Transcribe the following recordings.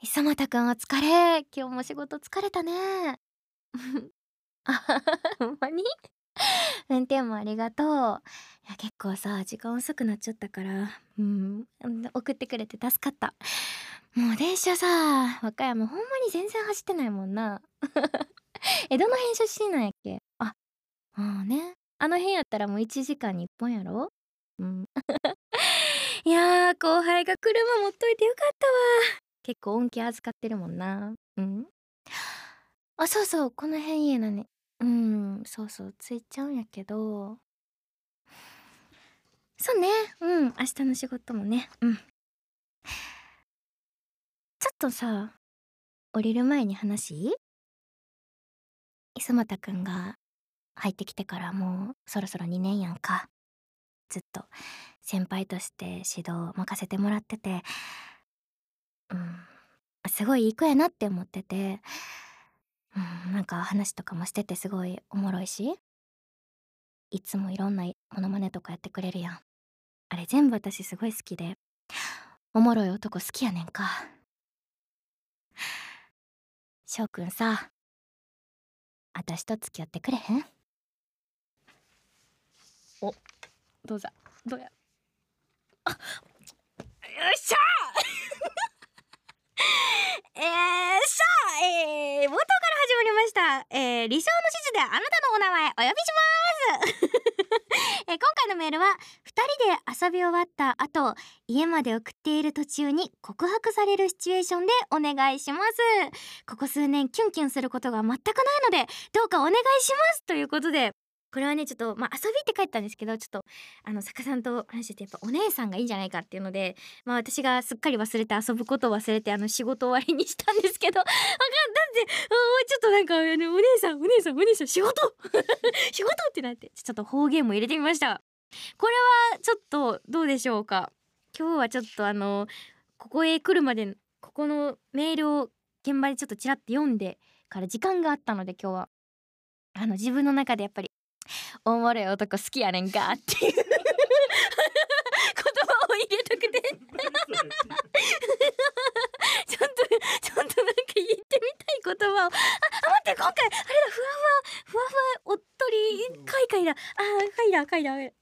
磯俣くんお疲れ。今日も仕事疲れたね。あ、ほんまに運転もありがとう。いや結構さ時間遅くなっちゃったから、送ってくれて助かった。もう電車さ和歌山ほんまに全然走ってないもんな。江戸の辺出身なんやっけ。あ、もうねあの辺やったらもう1時間に1本やろ。いやー後輩が車持っといてよかったわ。結構恩恵預かってるもんな。あ、そうそう、この辺家だね。そうそう、ついちゃうんやけど。そうね、明日の仕事もね。ちょっとさ降りる前に話、磯俣くんが入ってきてからもうそろそろ2年やんか。ずっと先輩として指導を任せてもらってて、すごいいい子やなって思ってて、なんか話とかもしててすごいおもろいし、いつもいろんなモノマネとかやってくれるやん。あれ全部私すごい好きで、おもろい男好きやねんか。翔くんさ、私と付き合ってくれへん？お、どうぞ、どうや。あ、よっしゃ冒頭から始まりました。理想の地図であなたのお名前お呼びします。今回のメールは、2人で遊び終わった後、家まで送っている途中に告白されるシチュエーションでお願いします。ここ数年キュンキュンすることが全くないので、どうかお願いしますということで、これはねちょっと、遊びって書いてたんですけど、ちょっと作家さんと話してて、やっぱお姉さんがいいんじゃないかっていうので、私がすっかり忘れて、遊ぶことを忘れて仕事終わりにしたんですけど、ちょっとなんかお姉さん仕事ってなって、ちょっと方言も入れてみました。これはちょっとどうでしょうか。今日はちょっとここへ来るまでここのメールを現場でちょっとちらっと読んでから時間があったので、今日は自分の中でやっぱりおもろい男好きやねんかっていう言葉を入れとくてちょっとなんか言ってみたい言葉を。あ、待って、今回あれだ、ふわふわおっとりかいかいだ。かいだ。そういう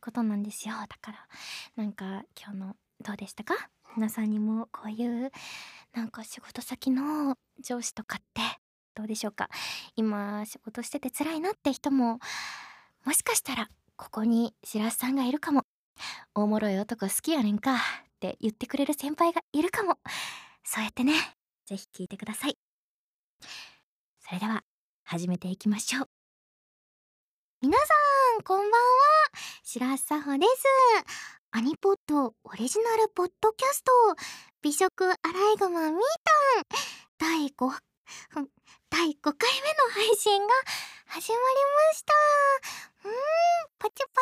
ことなんですよ。だからなんか今日のどうでしたか？皆さんにもこういうなんか仕事先の上司とかってどうでしょうか。今仕事してて辛いなって人も、もしかしたらここに白洲さんがいるかも、おもろい男好きやねんかって言ってくれる先輩がいるかも。そうやってね、ぜひ聞いてください。それでは始めていきましょう。皆さんこんばんは、白洲さほです。アニポッドオリジナルポッドキャスト、美食アライグマミータン第5回目の配信が始まりました。パチパチパ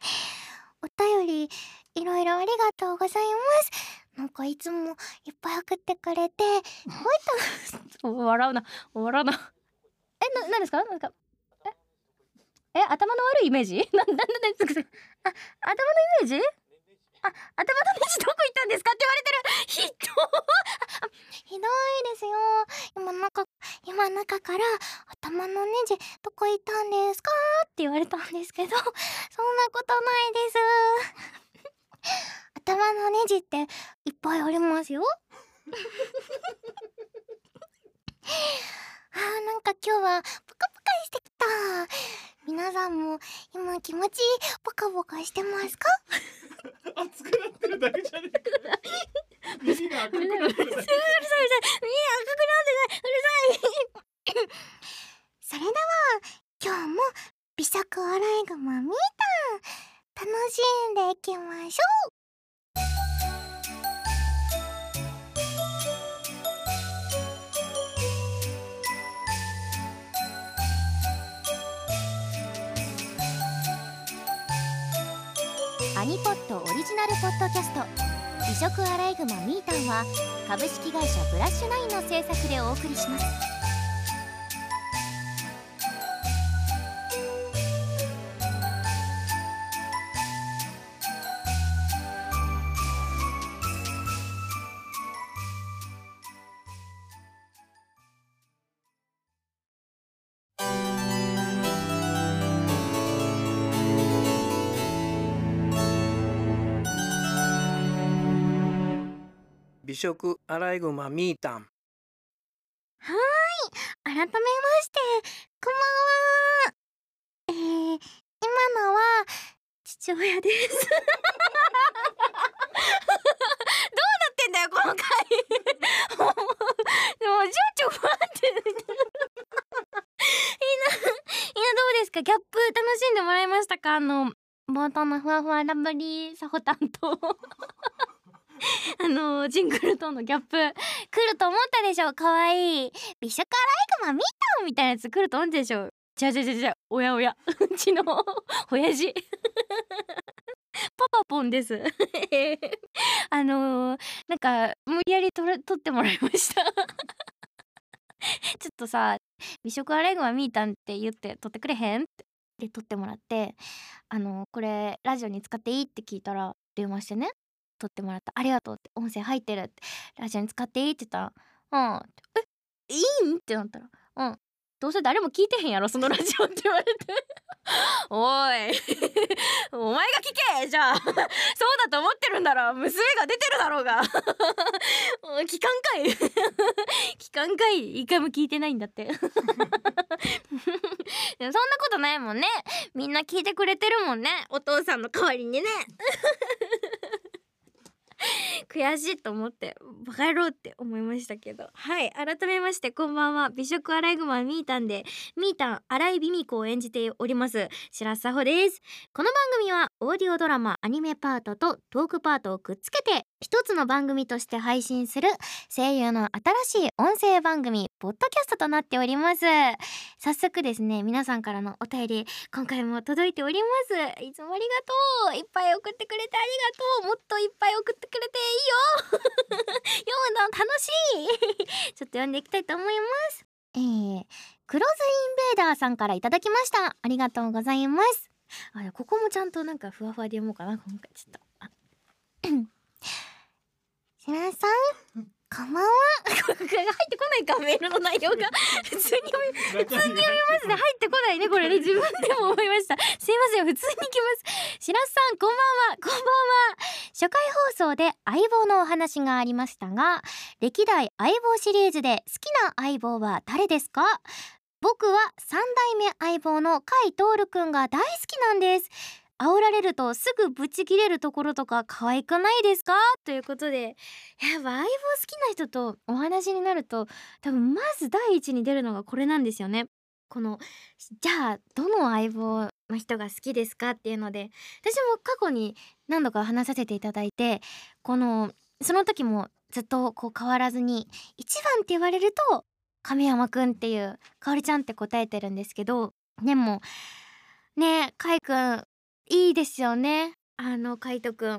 チお便りいろいろありがとうございます。なんかいつもいっぱい送ってくれて、笑うな。え、なんですか？え、頭の悪いイメージ？なんですか？あ、頭のイメージ？あ、頭のネジどこ行ったんですかって言われてる。ひどいですよ。今中から頭のネジどこ行ったんですかって言われたんですけど、そんなことないです。頭のネジっていっぱいありますよ。なんか今日はポカポカしてきた。皆さんも今気持ちポカポカしてますか？熱くなってるだけじゃねえか。耳が赤くなってるだけ。うるさい。それでは今日も美食アライグマミータン楽しんでいきましょう。アニポッドオリジナルポッドキャスト、美食アライグマミータンは株式会社ブラッシュナインの制作でお送りします。美食アライグマみーたん。はーい、改めましてこんばんは。今のは父親です。どうなってんだよこの回。もう情緒不安定。みんなどうですか、ギャップ楽しんでもらえましたか。冒頭のふわふわラブリーサホタンとジングルとのギャップ来ると思ったでしょ。かわいい美食アライグマ見たみたいなやつ来ると思ったでしょ。じゃおやおやうちの親父パパポンですなんか無理やり撮ってもらいましたちょっとさ、美食アライグマ見たんって言って撮ってくれへんってで撮ってもらって、これラジオに使っていいって聞いたら電話してね、撮ってもらった、ありがとうって、音声入ってるって、ラジオに使っていいって言ったら、うん、え、いいんってなったら、うん、どうせ誰も聞いてへんやろそのラジオって言われておいお前が聞け、じゃあそうだと思ってるんだろ、娘が出てるだろうが聞かんかい聞かんかい、一回も聞いてないんだってそんなことないもんね、みんな聞いてくれてるもんね、お父さんの代わりにね悔しいと思ってバカ野郎って思いましたけど、はい、改めましてこんばんは、美食アライグマみーたんでみーたん荒井美美子を演じております白沙穂です。この番組はオーディオドラマ、アニメパートとトークパートをくっつけて一つの番組として配信する声優の新しい音声番組ポッドキャストとなっております。早速ですね、皆さんからのお便り今回も届いております。いつもありがとう、いっぱい送ってくれてありがとう、もっといっぱい送ってくれていいよ読むの楽しいちょっと読んでいきたいと思います。クロズインベーダーさんからいただきました。ありがとうございます。あ、ここもちゃんとなんかふわふわで読もうかな今回ちょっと白沙さんこんばんは入ってこないか、メールの内容が普通に読みますね、入ってこないねこれね、自分でも思いました、すいません、普通に行きます。白沙さんこんばんは。こんばんは。初回放送で相棒のお話がありましたが、歴代相棒シリーズで好きな相棒は誰ですか。僕は3代目相棒の甲斐享くんが大好きなんです。煽られるとすぐブチ切れるところとか可愛くないですか、ということで、やっぱ相棒好きな人とお話になると多分まず第一に出るのがこれなんですよね。このじゃあどの相棒の人が好きですかっていうので、私も過去に何度か話させていただいて、その時もずっとこう変わらずに一番って言われると亀山くんっていうかおりちゃんって答えてるんですけど、でもね、かいくんいいですよね。海斗くん、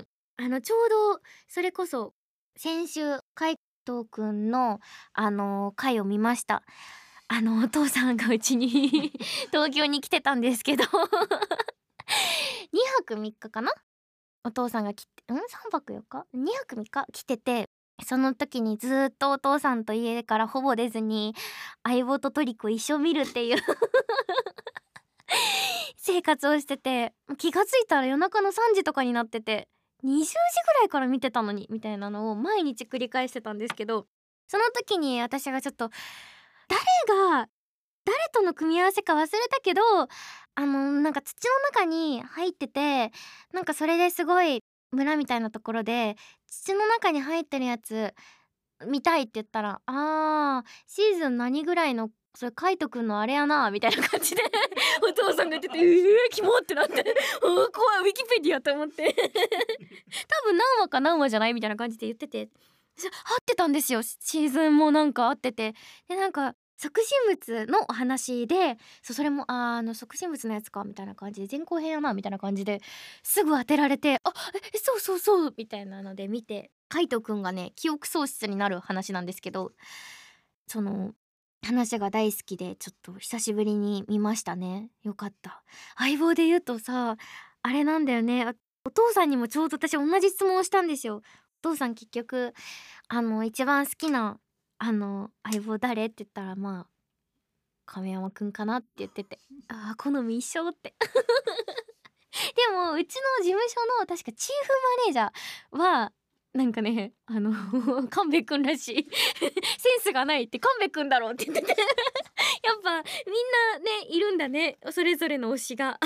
ちょうどそれこそ先週海斗くんの回を見ました。お父さんがうちに東京に来てたんですけど2泊3日かな、お父さんが来て、3泊4日2泊3日来てて、その時にずっとお父さんと家からほぼ出ずに相棒とトリコ一緒見るっていう生活をしてて、気がついたら夜中の3時とかになってて、20時ぐらいから見てたのにみたいなのを毎日繰り返してたんですけど、その時に私がちょっと誰との組み合わせか忘れたけど、なんか土の中に入ってて、なんかそれですごい村みたいなところで土の中に入ってるやつ見たいって言ったら、シーズン何ぐらいのそれカイトくんのあれやなみたいな感じでお父さんが言ってて、キモってなって、怖いウィキペディアと思って多分何話か何話じゃないみたいな感じで言ってて、合ってたんですよ、シーズンもなんか合ってて、でなんか即身仏のお話で、それも即身仏のやつかみたいな感じで、前後編やなみたいな感じですぐ当てられて、そうみたいなので見て、カイトくんがね記憶喪失になる話なんですけど、その話が大好きでちょっと久しぶりに見ましたね。よかった。相棒で言うとさ、あれなんだよね、お父さんにもちょうど私同じ質問をしたんですよ。お父さん結局一番好きな相棒誰って言ったら、まあ亀山くんかなって言ってて、好み一緒ってでもうちの事務所の確かチーフマネージャーはなんかね、神戸くんらしいセンスがないって神戸くんだろうって言っててやっぱみんなねいるんだね、それぞれの推しが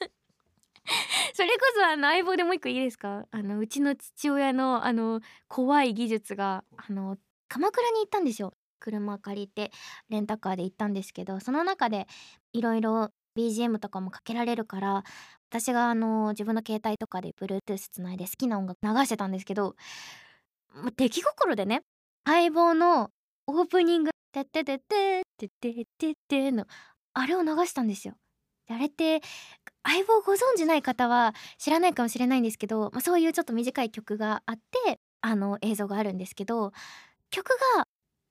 それこそ相棒でもう一個いいですか。うちの父親の怖い技術が鎌倉に行ったんですよ。車借りてレンタカーで行ったんですけど、その中でいろいろ BGM とかもかけられるから、私が自分の携帯とかで Bluetooth つないで好きな音楽流してたんですけど、出来心でね、相棒のオープニング「てっててててててて」のあれを流したんですよ。あれって相棒ご存じない方は知らないかもしれないんですけど、そういうちょっと短い曲があって、映像があるんですけど、曲が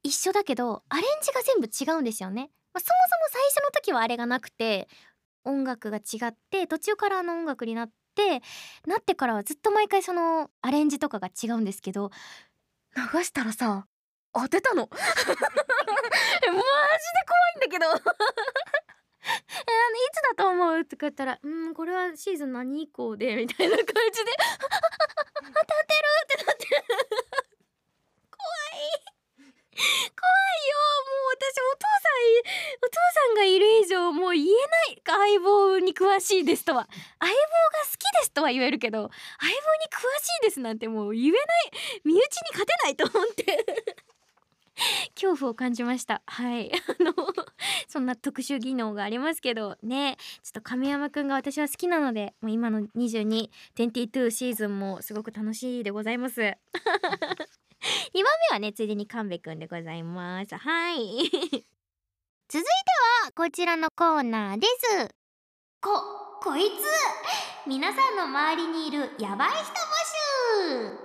一緒だけどアレンジが全部違うんですよね。そもそも最初の時はあれがなくて、音楽が違って、途中から音楽になってからはずっと毎回そのアレンジとかが違うんですけど、流したらさ、当てたのマジで怖いんだけどいつだと思うとか言ったら、これはシーズン何以降でみたいな感じで当てるってなって怖いよ。もう私、お父さんがいる以上もう言えない。相棒に詳しいですとは、相棒が好きですとは言えるけど、相棒に詳しいですなんてもう言えない、身内に勝てないと思って恐怖を感じました。はい、そんな特殊技能がありますけどね。ちょっと亀山くんが私は好きなので、もう今の22シーズンもすごく楽しいでございます2番目はね、ついでに神戸くんでございます。はい続いてはこちらのコーナーです。こいつ皆さんの周りにいるやばい人募集。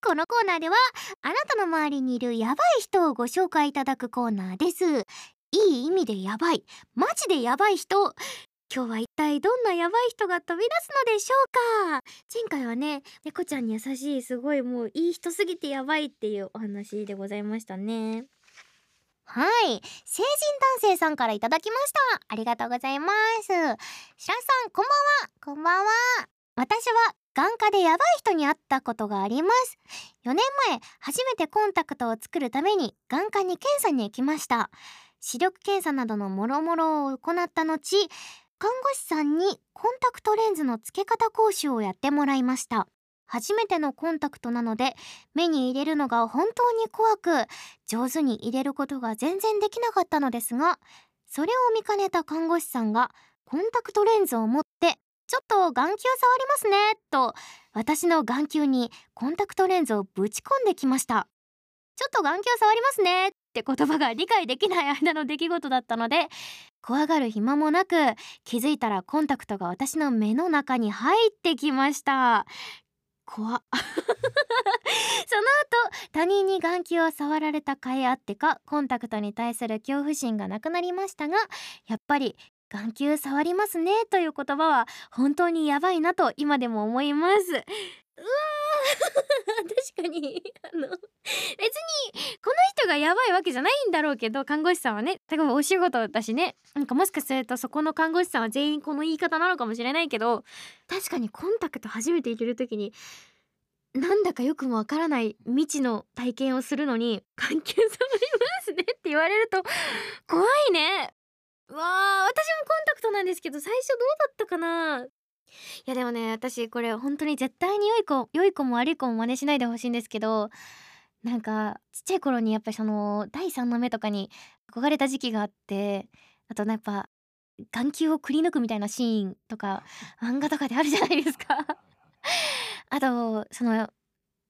このコーナーではあなたの周りにいるやばい人をご紹介いただくコーナーです。いい意味でやばい、マジでやばい人。今日は一体どんなやばい人が飛び出すのでしょうか。前回はね、猫ちゃんに優しい、すごいもういい人すぎてやばいっていうお話でございましたね。はい、成人男性さんからいただきました。ありがとうございます。白さん、こんばんは。こんばんは。私は眼科でやばい人に会ったことがあります。4年前、初めてコンタクトを作るために眼科に検査に行きました。視力検査などのもろもろを行った後、看護師さんにコンタクトレンズの付け方講習をやってもらいました。初めてのコンタクトなので、目に入れるのが本当に怖く、上手に入れることが全然できなかったのですが、それを見かねた看護師さんがコンタクトレンズを持って、ちょっと眼球触りますねと私の眼球にコンタクトレンズをぶち込んできました。ちょっと眼球触りますねって言葉が理解できない間の出来事だったので、怖がる暇もなく、気づいたらコンタクトが私の目の中に入ってきました。怖っその後、他人に眼球を触られた甲斐あってか、コンタクトに対する恐怖心がなくなりましたが、やっぱり眼球触りますねという言葉は本当にやばいなと今でも思います。うわ確かに別にこの人がやばいわけじゃないんだろうけど、看護師さんはね、例えばお仕事だしね、なんかもしかするとそこの看護師さんは全員この言い方なのかもしれないけど、確かにコンタクト初めて入れる時になんだかよくもわからない未知の体験をするのに、眼球触りますねって言われると怖いね。うわー、私もコンタクトなんですけど、最初どうだったかな。いやでもね、私これ本当に絶対に良い子も悪い子も真似しないでほしいんですけど、なんかちっちゃい頃にやっぱりその第3の目とかに憧れた時期があって、あとやっぱ眼球をくり抜くみたいなシーンとか漫画とかであるじゃないですかあとその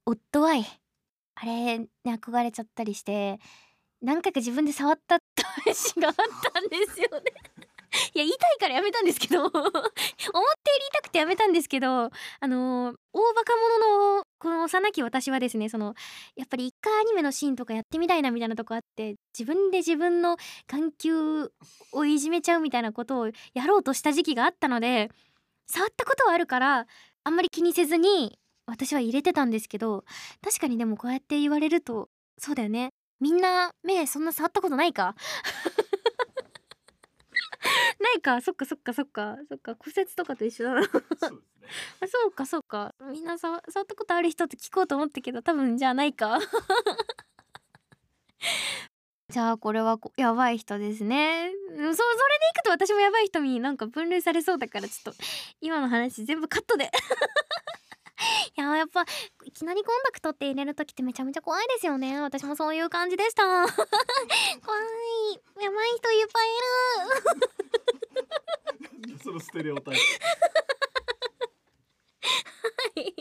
オッドアイ、あれに憧れちゃったりして、何回か自分で触った試しがあったんですよねいや、言いたいからやめたんですけど思ってより痛くてやめたんですけど、大バカ者のこの幼き私はですね、そのやっぱり一回アニメのシーンとかやってみたいなみたいなとこあって、自分で自分の眼球をいじめちゃうみたいなことをやろうとした時期があったので、触ったことはあるからあんまり気にせずに私は入れてたんですけど、確かにでもこうやって言われるとそうだよね、みんな目そんな触ったことないかないか。そっかそっかそっかそっか、骨折とかと一緒だな。そうですね。あ、そうかそうか。みんな触ったことある人って聞こうと思ったけど、多分じゃあないか。じゃあこれはやばい人ですね。それでいくと私もやばい人になんか分類されそうだから、ちょっと今の話全部カットで。いや、やっぱいきなりコンタクトって入れる時ってめちゃめちゃ怖いですよね。私もそういう感じでした。怖い、やばい人いっぱいいる。そのステレオタイプ。はい、もう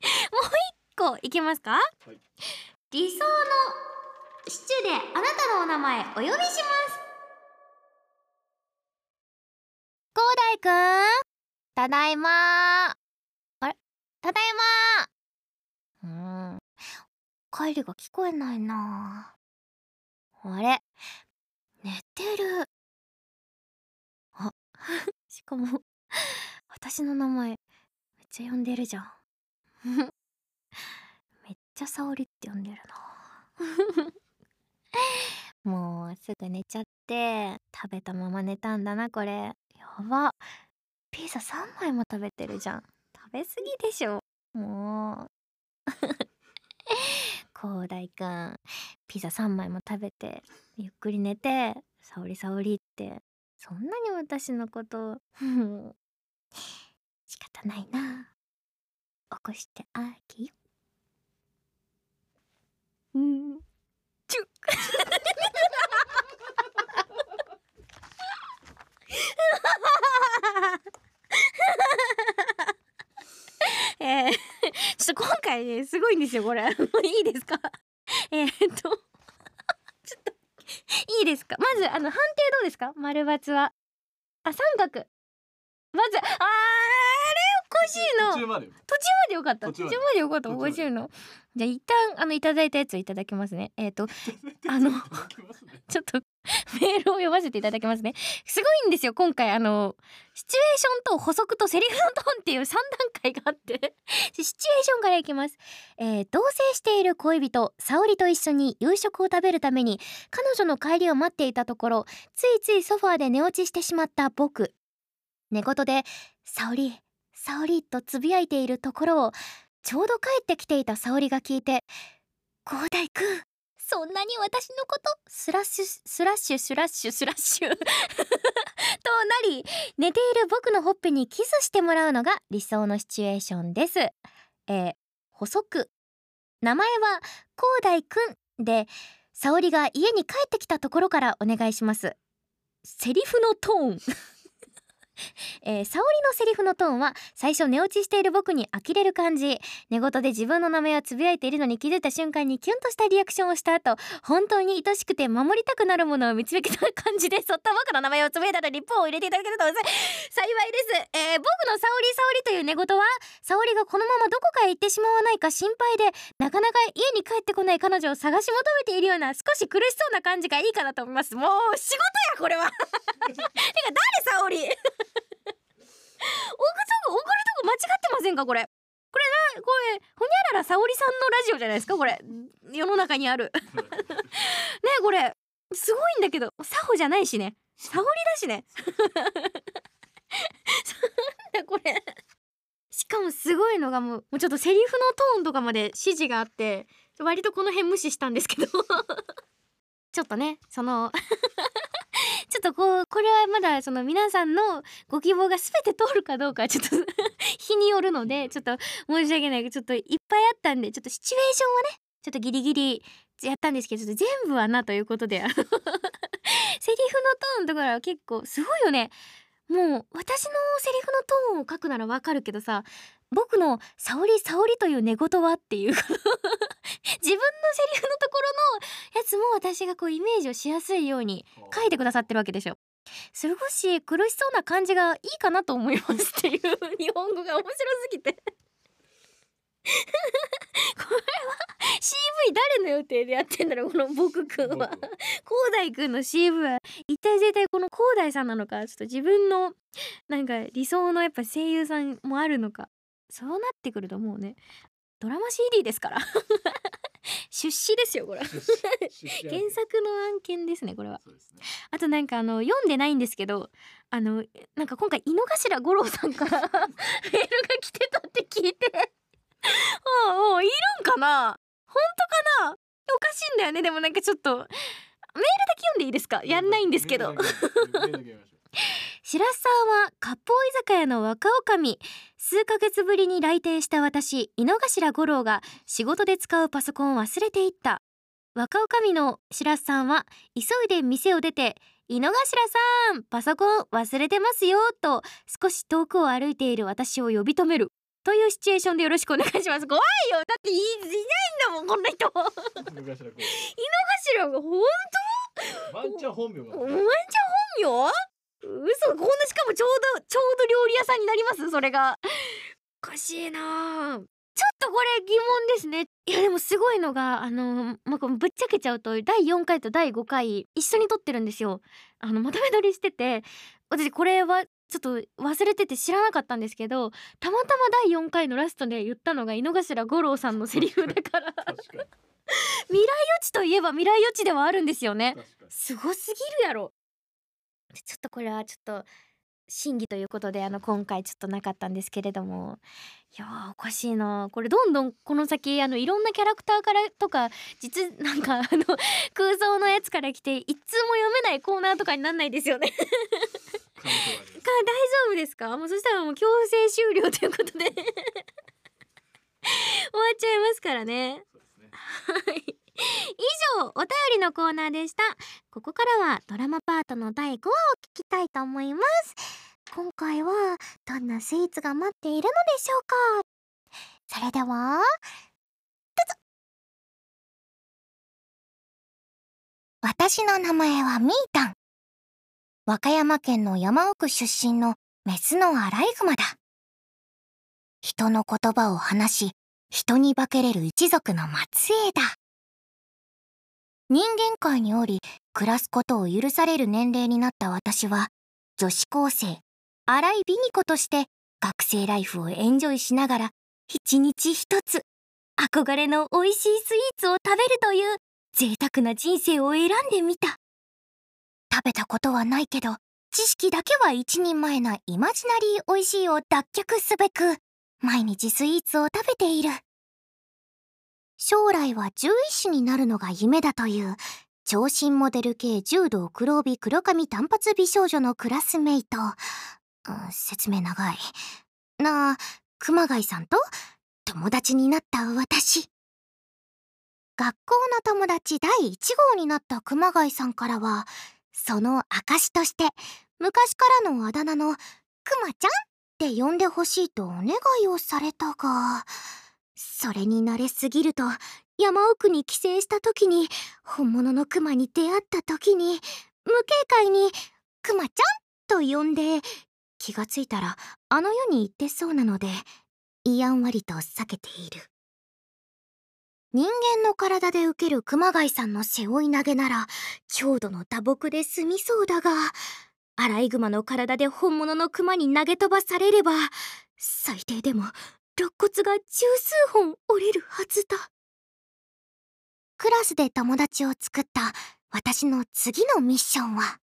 一個いきますか、はい、理想のシチュであなたのお名前お呼びします。コウダイくん、ただいまー。ただいまー。帰りが聞こえないな。あれ、寝てる。あ、しかも私の名前めっちゃ呼んでるじゃん。めっちゃ沙織って呼んでるな。もうすぐ寝ちゃって、食べたまま寝たんだなこれ。やば。ピザ3枚も食べてるじゃん。食べ過ぎでしょもう。コウダイくん、ピザ3枚も食べてゆっくり寝て、沙織沙織って、そんなに私のこと仕方ないな。起こしてあげよ。んちゅっ。ちょっと今回ねすごいんですよこれ。いいですか。ちょっといいですか。まず判定どうですか。丸×はあ三角。まずあれおかしいの。途中までよかった。途中までよかった。おかしいの。じゃあ一旦いただいたやつをいただきますね。ちょっとメールを読ませていただきますね。すごいんですよ今回。シチュエーションと補足とセリフのトーンっていう3段階があって。シチュエーションからいきます。同棲している恋人沙織と一緒に夕食を食べるために彼女の帰りを待っていたところ、ついついソファーで寝落ちしてしまった僕。寝言で沙織沙織とつぶやいているところを、ちょうど帰ってきていた沙織が聞いて、コウダイくん、そんなに私のことスラッシュとなり、寝ている僕のほっぺにキスしてもらうのが理想のシチュエーションです。補足、名前はコウダイくんで、沙織が家に帰ってきたところからお願いします。セリフのトーン。沙織のセリフのトーンは、最初寝落ちしている僕に呆れる感じ、寝言で自分の名前をつぶやいているのに気づいた瞬間にキュンとしたリアクションをした後、本当に愛しくて守りたくなるものを見つめた感じで、そっと僕の名前をつぶやいた後にポンを入れていただけると幸いです。僕の沙織沙織という寝言は、沙織がこのままどこかへ行ってしまわないか心配で、なかなか家に帰ってこない彼女を探し求めているような、少し苦しそうな感じがいいかなと思います。もう仕事やこれは。てか誰沙織。送るとこ間違ってませんかこれ。これほにゃらら沙織さんのラジオじゃないですかこれ。世の中にある。ねえ、これすごいんだけど、サホじゃないしね、沙織だしね。なんだこれ。しかもすごいのが、もうちょっとセリフのトーンとかまで指示があって、割とこの辺無視したんですけど。ちょっとねちょっとこれはまだその皆さんのご希望が全て通るかどうかはちょっと日によるので、ちょっと申し訳ないけど、ちょっといっぱいあったんで、ちょっとシチュエーションはねちょっとギリギリやったんですけど、ちょっと全部はなということで。セリフのトーンとか結構すごいよね。もう私のセリフのトーンを書くならわかるけどさ、僕の沙織沙織という寝言はっていう。自分のセリフのところのやつも私がイメージをしやすいように書いてくださってるわけでしょ。少し苦しそうな感じがいいかなと思いますっていう日本語が面白すぎて。これは CV 誰の予定でやってんだろうこの僕くんは。コウダイくんの CV は一体絶対このコウダイさんなのか、ちょっと自分のなんか理想のやっぱ声優さんもあるのか、そうなってくるともうねドラマ CD ですから。出資ですよこれは。原作の案件ですねこれは。そうですね。あとなんか読んでないんですけど、なんか今回井の頭五郎さんからメールが来てたって聞いておうおういるんかな、本当かな、おかしいんだよね。でもなんかちょっとメールだけ読んでいいですか、やんないんですけど。白洲さんは割烹居酒屋の若女将、数ヶ月ぶりに来店した私井の頭五郎が仕事で使うパソコンを忘れていった。若女将の白洲さんは急いで店を出て、井の頭さんパソコン忘れてますよと少し遠くを歩いている私を呼び止めるというシチュエーションでよろしくお願いします。怖いよ、だって いないんだもんこんな人。井の頭が本当ワンチャン本名がワンチャン本名、嘘、こんな、しかもちょうど料理屋さんになります。それがおかしいな。ちょっとこれ疑問ですね。いやでもすごいのがぶっちゃけちゃうと第4回と第5回一緒に撮ってるんですよ。まとめ撮りしてて、私これはちょっと忘れてて知らなかったんですけど、たまたま第4回のラストで言ったのが井の頭五郎さんのセリフだから確かに未来予知といえば未来予知ではあるんですよね。すごすぎるやろ。ちょっとこれはちょっと審議ということで今回ちょっとなかったんですけれども、いやーおかしいなこれ。どんどんこの先いろんなキャラクターからとか、実なんか空想のやつから来て、一通も読めないコーナーとかになんないですよね大丈夫ですか。もうそしたらもう強制終了ということで終わっちゃいますからね。そうですねはい以上お便りのコーナーでした。ここからはドラマパートの第5話を聞きたいと思います。今回はどんなスイーツが待っているのでしょうか。それではどうぞ。私の名前はみーたん。和歌山県の山奥出身のメスのアライグマだ。人の言葉を話し、人に化けれる一族の末裔だ。人間界におり暮らすことを許される年齢になった私は、女子高生新井美仁子として学生ライフをエンジョイしながら、一日一つ憧れの美味しいスイーツを食べるという贅沢な人生を選んでみた。食べたことはないけど知識だけは一人前なイマジナリー美味しいを脱却すべく、毎日スイーツを食べている。将来は獣医師になるのが夢だという長身モデル系柔道黒帯黒髪短髪美少女のクラスメイト、説明長いなあ熊谷さんと友達になった私。学校の友達第1号になった熊谷さんからは、その証として昔からのあだ名の「くまちゃん」って呼んでほしいとお願いをされたが、それに慣れすぎると山奥に帰省した時に本物のクマに出会った時に無警戒に「クマちゃん」と呼んで、気がついたらあの世に行ってそうなのでやんわりと避けている。人間の体で受ける熊谷さんの背負い投げなら強度の打撲で済みそうだが、アライグマの体で本物のクマに投げ飛ばされれば最低でも肋骨が十数本折れるはずだ。クラスで友達を作った私の次のミッションは、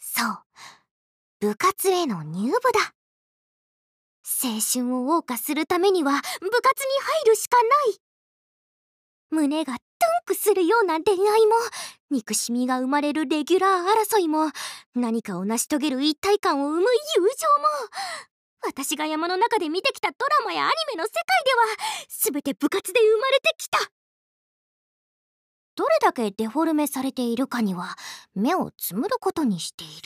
そう部活への入部だ。青春を謳歌するためには部活に入るしかない。胸がドンクするような恋愛も、憎しみが生まれるレギュラー争いも、何かを成し遂げる一体感を生む友情も、私が山の中で見てきたドラマやアニメの世界では全て部活で生まれてきた。どれだけデフォルメされているかには目をつむることにしてい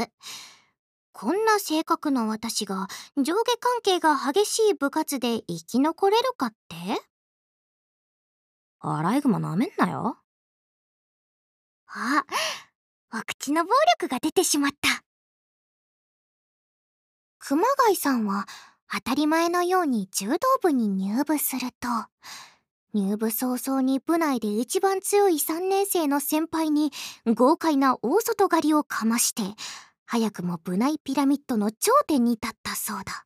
る。こんな性格の私が上下関係が激しい部活で生き残れるかって？アライグマなめんなよ。あ、お口の暴力が出てしまった。熊谷さんは当たり前のように柔道部に入部すると、入部早々に部内で一番強い3年生の先輩に豪快な大外刈りをかまして、早くも部内ピラミッドの頂点に立ったそうだ。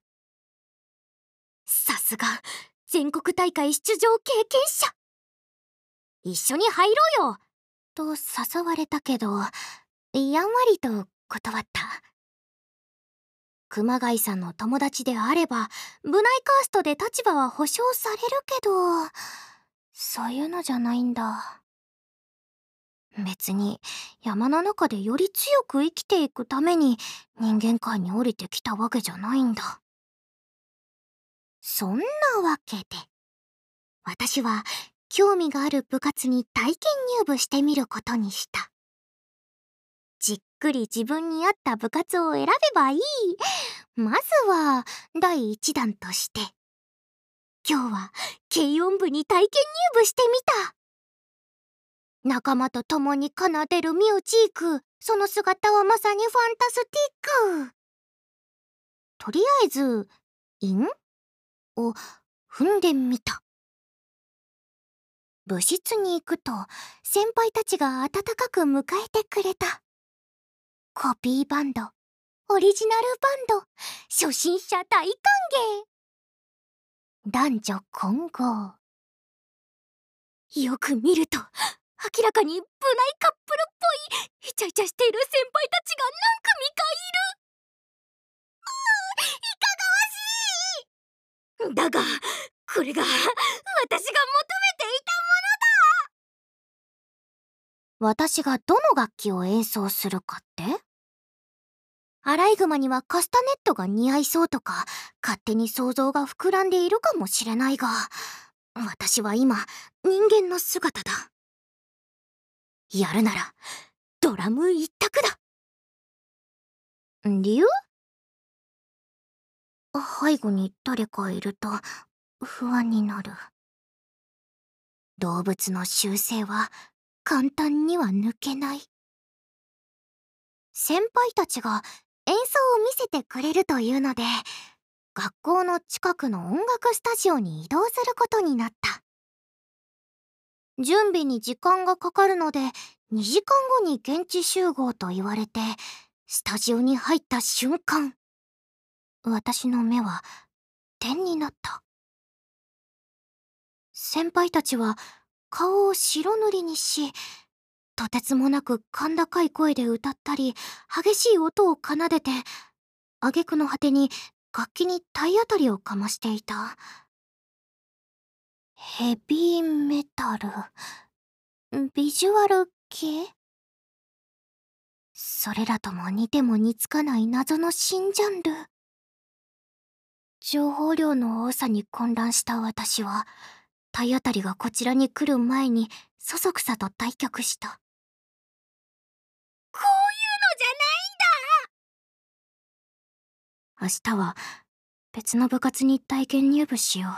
さすが全国大会出場経験者。一緒に入ろうよと誘われたけど、やんわりと断った。熊谷さんの友達であれば部内カーストで立場は保証されるけど、そういうのじゃないんだ。別に山の中でより強く生きていくために人間界に降りてきたわけじゃないんだ。そんなわけで私は興味がある部活に体験入部してみることにした。じっくり自分に合った部活を選べばいい。まずは第一弾として今日は軽音部に体験入部してみた。仲間と共に奏でるミュージック、その姿はまさにファンタスティック。とりあえず「韻」を踏んでみた。部室に行くと先輩たちが温かく迎えてくれた。コピーバンド、オリジナルバンド、初心者大歓迎。男女混合。よく見ると明らかに部内カップルっぽいイチャイチャしている先輩たちが何組かいる。うう、いかがわしい。だがこれが私が求めていたものだ。私がどの楽器を演奏するかって、アライグマにはカスタネットが似合いそうとか勝手に想像が膨らんでいるかもしれないが、私は今人間の姿だ。やるならドラム一択だ。理由？背後に誰かいると不安になる。動物の習性は簡単には抜けない。先輩たちが演奏を見せてくれるというので、学校の近くの音楽スタジオに移動することになった。準備に時間がかかるので2時間後に現地集合と言われて、スタジオに入った瞬間私の目は点になった。先輩たちは顔を白塗りにし、とてつもなく甲高い声で歌ったり激しい音を奏でて、挙句の果てに楽器に体当たりをかましていた。ヘビーメタル、ビジュアル系？それらとも似ても似つかない謎の新ジャンル。情報量の多さに混乱した私は、体当たりがこちらに来る前にそそくさと退却した。こういうのじゃないんだ！明日は別の部活に体験入部しよう。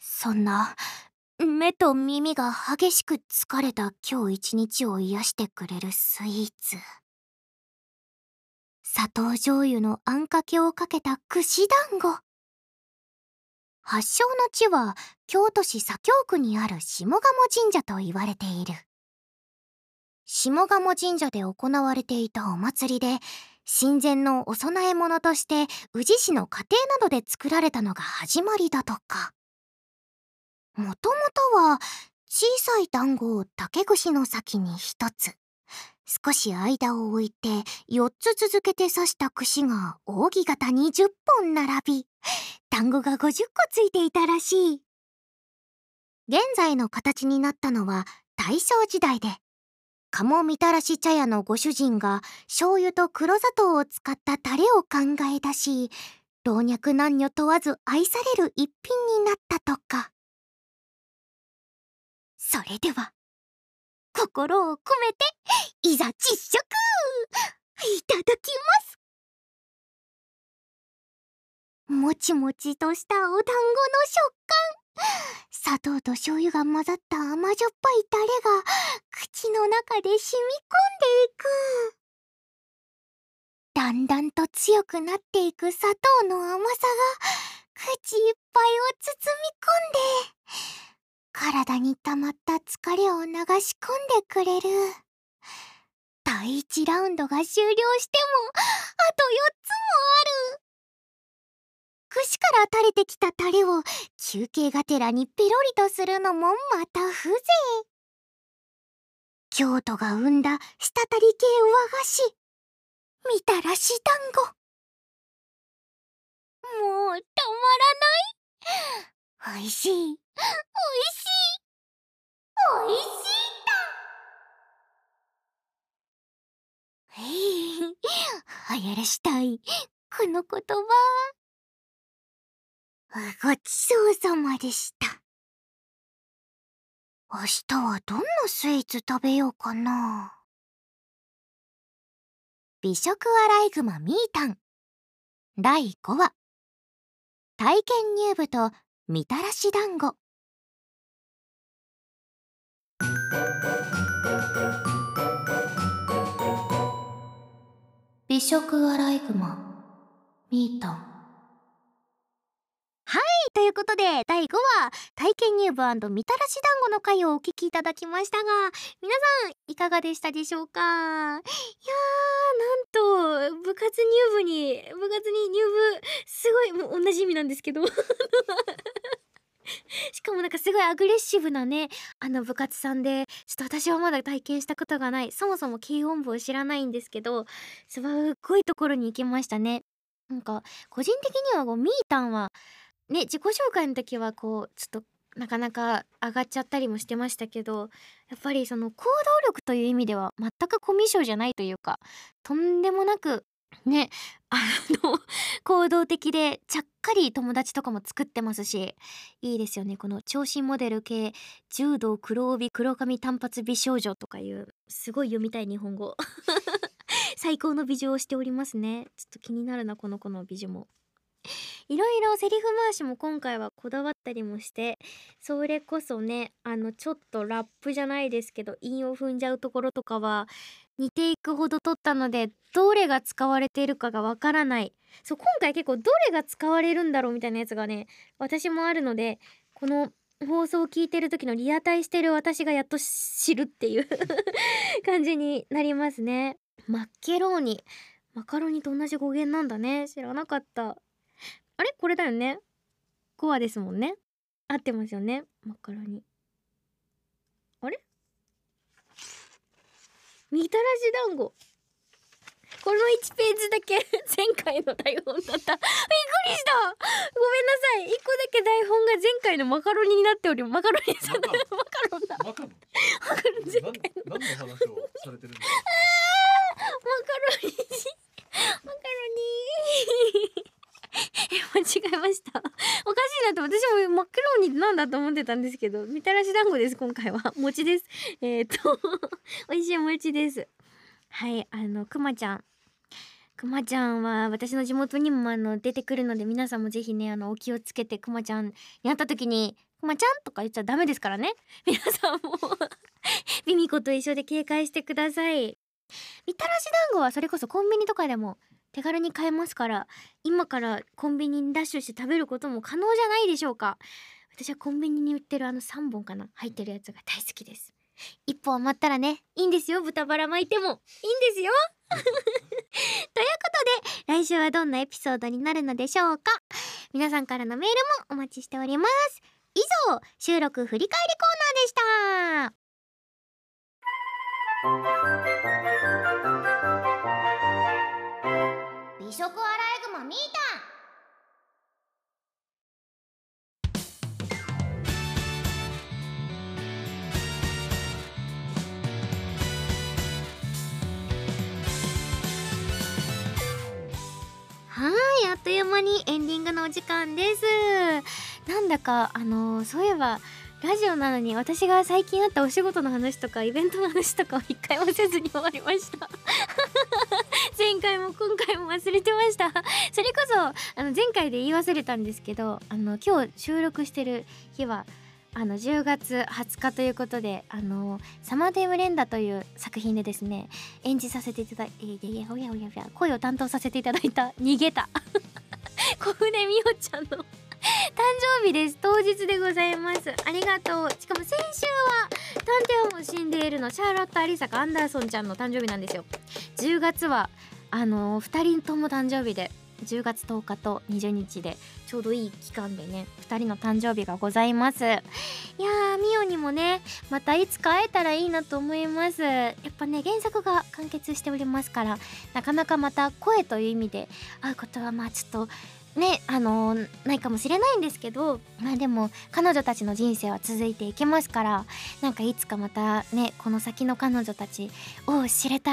そんな目と耳が激しく疲れた今日一日を癒してくれるスイーツ、砂糖醤油のあんかけをかけた串団子。発祥の地は京都市左京区にある下鴨神社と言われている。下鴨神社で行われていたお祭りで、神前のお供え物として宇治市の家庭などで作られたのが始まりだとか。もともとは小さい団子を竹串の先に1つ、少し間を置いて4つ続けて刺した串が扇形に10本並び、団子が50個ついていたらしい。現在の形になったのは大正時代で、鴨みたらし茶屋のご主人が醤油と黒砂糖を使ったタレを考え出し、老若男女問わず愛される一品になったとか。それでは心を込めていざ実食、いただきます。もちもちとしたお団子の食感、砂糖と醤油が混ざった甘じょっぱいタレが口の中で染み込んでいく。だんだんと強くなっていく砂糖の甘さが口いっぱいを包み込んで、体に溜まった疲れを流し込んでくれる。第1ラウンドが終了してもあと4つもある。串から垂れてきたタレを休憩がてらにペロリとするのもまた風情。京都が生んだ滴り系和菓子、みたらし団子。もうたまらない。おいしい、おいしい、おいしいだ。流行らしたい、この言葉。ごちそうさまでした。明日はどんなスイーツ食べようかな。美食アライグマみーたん第5話、体験入部とみたらし団子。美食アライグマみーたん。はい、ということで第5話体験入部&みたらし団子の回をお聞きいただきましたが、皆さんいかがでしたでしょうか。いやー、なんと部活に入部、すごいもう同じ意味なんですけどしかもなんかすごいアグレッシブなね、部活さんで、ちょっと私はまだ体験したことがない、そもそも軽音部を知らないんですけど、すごいところに行きましたね。なんか個人的にはこうみーたんはね、自己紹介の時はこうちょっとなかなか上がっちゃったりもしてましたけど、やっぱりその行動力という意味では全くコミュ障じゃないというか、とんでもなくね、行動的でちゃっかり友達とかも作ってますし、いいですよね。この長身モデル系柔道黒帯黒髪短髪美少女とかいう、すごい読みたい日本語最高の美女をしておりますね。ちょっと気になるな、この子の美女も。いろいろセリフ回しも今回はこだわったりもして、それこそね、ちょっとラップじゃないですけど韻を踏んじゃうところとかは似ていくほど取ったので、どれが使われているかがわからない。そう、今回結構どれが使われるんだろうみたいなやつがね、私もあるので、この放送を聞いてる時のリアタイしてる私がやっと知るっていう感じになりますね。マッケローニ、マカロニと同じ語源なんだね、知らなかった。あれ、これだよね、5話ですもんね、合ってますよね。マカロニ、あれみたらし団子、この1ページだけ前回の台本だった。びっくりした、ごめんなさい。1個だけ台本が前回のマカロニになっており、マカロニさんだ、マカロンだ、マカロン、前回の何の話をされてるんですか。マカロニマカロニ間違えました。おかしいなと、私もマカロニってなんだと思ってたんですけど、みたらし団子です。今回は餅です。美味しい餅です。はい、くまちゃん、くまちゃんは私の地元にも出てくるので、皆さんもぜひね、お気をつけて、くまちゃんに会った時にくまちゃんとか言っちゃダメですからね。皆さんもビミコと一緒で警戒してください。みたらし団子はそれこそコンビニとかでも手軽に買えますから、今からコンビニにダッシュして食べることも可能じゃないでしょうか。私はコンビニに売ってる3本かな、入ってるやつが大好きです。1本余ったらね、いいんですよ、豚バラ巻いてもいいんですよということで、来週はどんなエピソードになるのでしょうか。皆さんからのメールもお待ちしております。以上、収録振り返りコーナーでした美食アライグマみーたん。はい、あっという間にエンディングのお時間です。なんだかそういえばラジオなのに私が最近あったお仕事の話とかイベントの話とかを一回もせずに終わりました前回も今回も忘れてましたそれこそ前回で言い忘れたんですけど、今日収録してる日は10月20日ということで、サマーデイブレンダという作品でですね、演じさせていただいて、声を担当させていただいた逃げた小舟美穂ちゃんの誕生日です。当日でございます。ありがとう。しかも先週は探偵はもう死んでいるのシャーロット・アリサカ・アンダーソンちゃんの誕生日なんですよ。10月は2人とも誕生日で、10月10日と20日でちょうどいい期間でね、2人の誕生日がございます。いやー、みおにもねまたいつか会えたらいいなと思います。やっぱね原作が完結しておりますから、なかなかまた声という意味で会うことはまあちょっとね、ないかもしれないんですけど、まあでも彼女たちの人生は続いていけますから、なんかいつかまたねこの先の彼女たちを知れる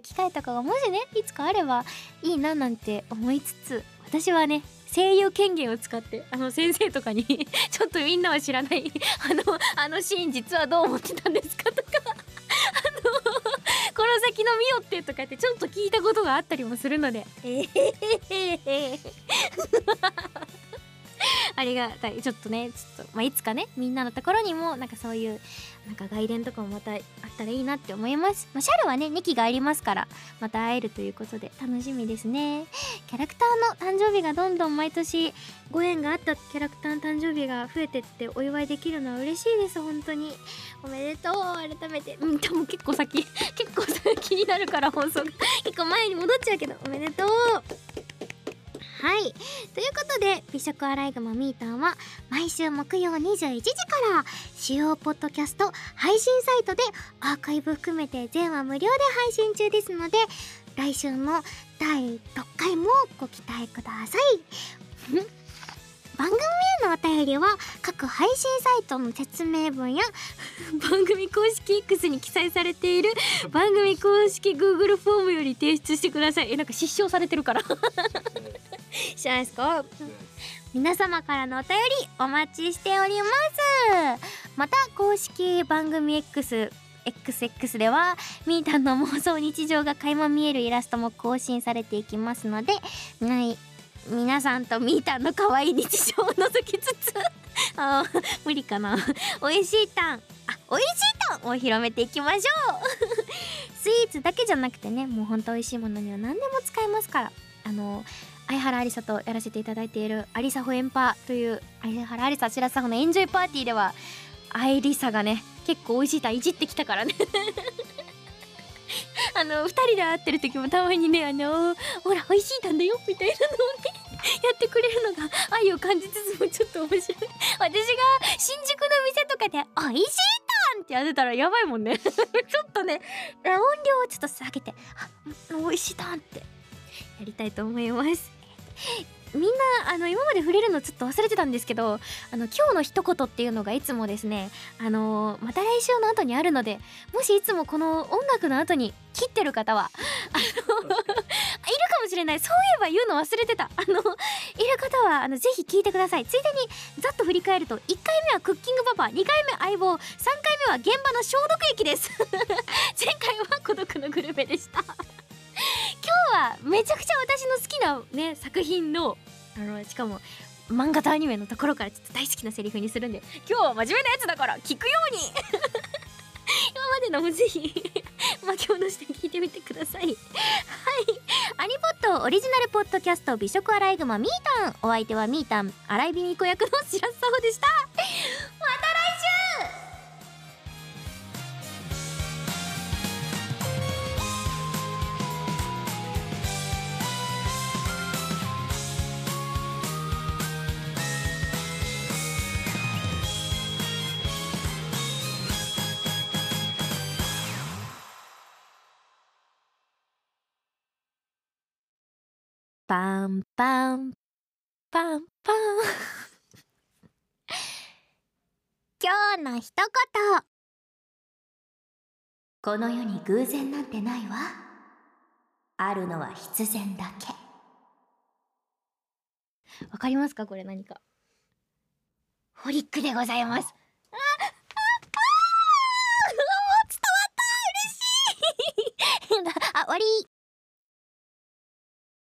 機会とかがもしねいつかあればいいななんて思いつつ、私はね声優権限を使って先生とかにちょっとみんなは知らないあのシーン実はどう思ってたんですかとかこの先のみおってとかってちょっと聞いたことがあったりもするので、ありがたい。ちょっとねまあ、いつかねみんなのところにもなんかそういうなんか外伝とかもまたあったらいいなって思います。まあ、シャルはね2期がありますからまた会えるということで楽しみですね。キャラクターの誕生日がどんどん毎年ご縁があったキャラクターの誕生日が増えてってお祝いできるのは嬉しいです。本当におめでとう。改めてでも結構先になるから放送が結構前に戻っちゃうけど、おめでとう。はい、ということで美食アライグマみーたんは毎週木曜21時から主要ポッドキャスト配信サイトでアーカイブ含めて全話無料で配信中ですので、来週の第6回もご期待ください。番組へのお便りは各配信サイトの説明文や番組公式 X に記載されている番組公式 Google フォームより提出してください。なんか失笑されてるから知らないですか。皆様からのお便りお待ちしております。また公式番組 XX ではみーたんの妄想日常が垣間見えるイラストも更新されていきますので、皆さんとみーたんの可愛い日常を覗きつつ無理かなおいしいタンを広めていきましょうスイーツだけじゃなくてね、もうほんとおいしいものには何でも使えますから、相原ありさとやらせていただいているありさほエンパという相原ありさしらさほのエンジョイパーティーではありさがね結構おいしいタンいじってきたからね2人で会ってる時もたまにねほらおいしいタンだよみたいなのをねやってくれるのが愛を感じつつもちょっと面白い。私が新宿の店とかでおいしいタンってやってたらやばいもんねちょっとね音量をちょっと下げておいしいタンってやりたいと思います。みんな今まで触れるのちょっと忘れてたんですけど、今日の一言っていうのがいつもですね、また来週の後にあるので、もしいつもこの音楽の後に切ってる方はいるかもしれない。そういえば言うの忘れてた。いる方はぜひ聞いてください。ついでにざっと振り返ると、1回目はクッキングパパ、2回目相棒、3回目は現場の消毒液です前回は孤独のグルメでした今日はめちゃくちゃ私の好きなね作品のしかも漫画とアニメのところからちょっと大好きなセリフにするんで、今日は真面目なやつだから聞くように今までのもぜひ巻き戻して聞いてみてください。はい、アニポットオリジナルポッドキャスト美食アライグマみーたん、お相手はみーたん荒井美美子役の白洲沙帆でしたまた来週。パンパンパンパン今日の一言。この世に偶然なんてないわ。あるのは必然だけ。わかりますか、これ何か。ホリックでございます。伝わった、嬉しいあ、終わり。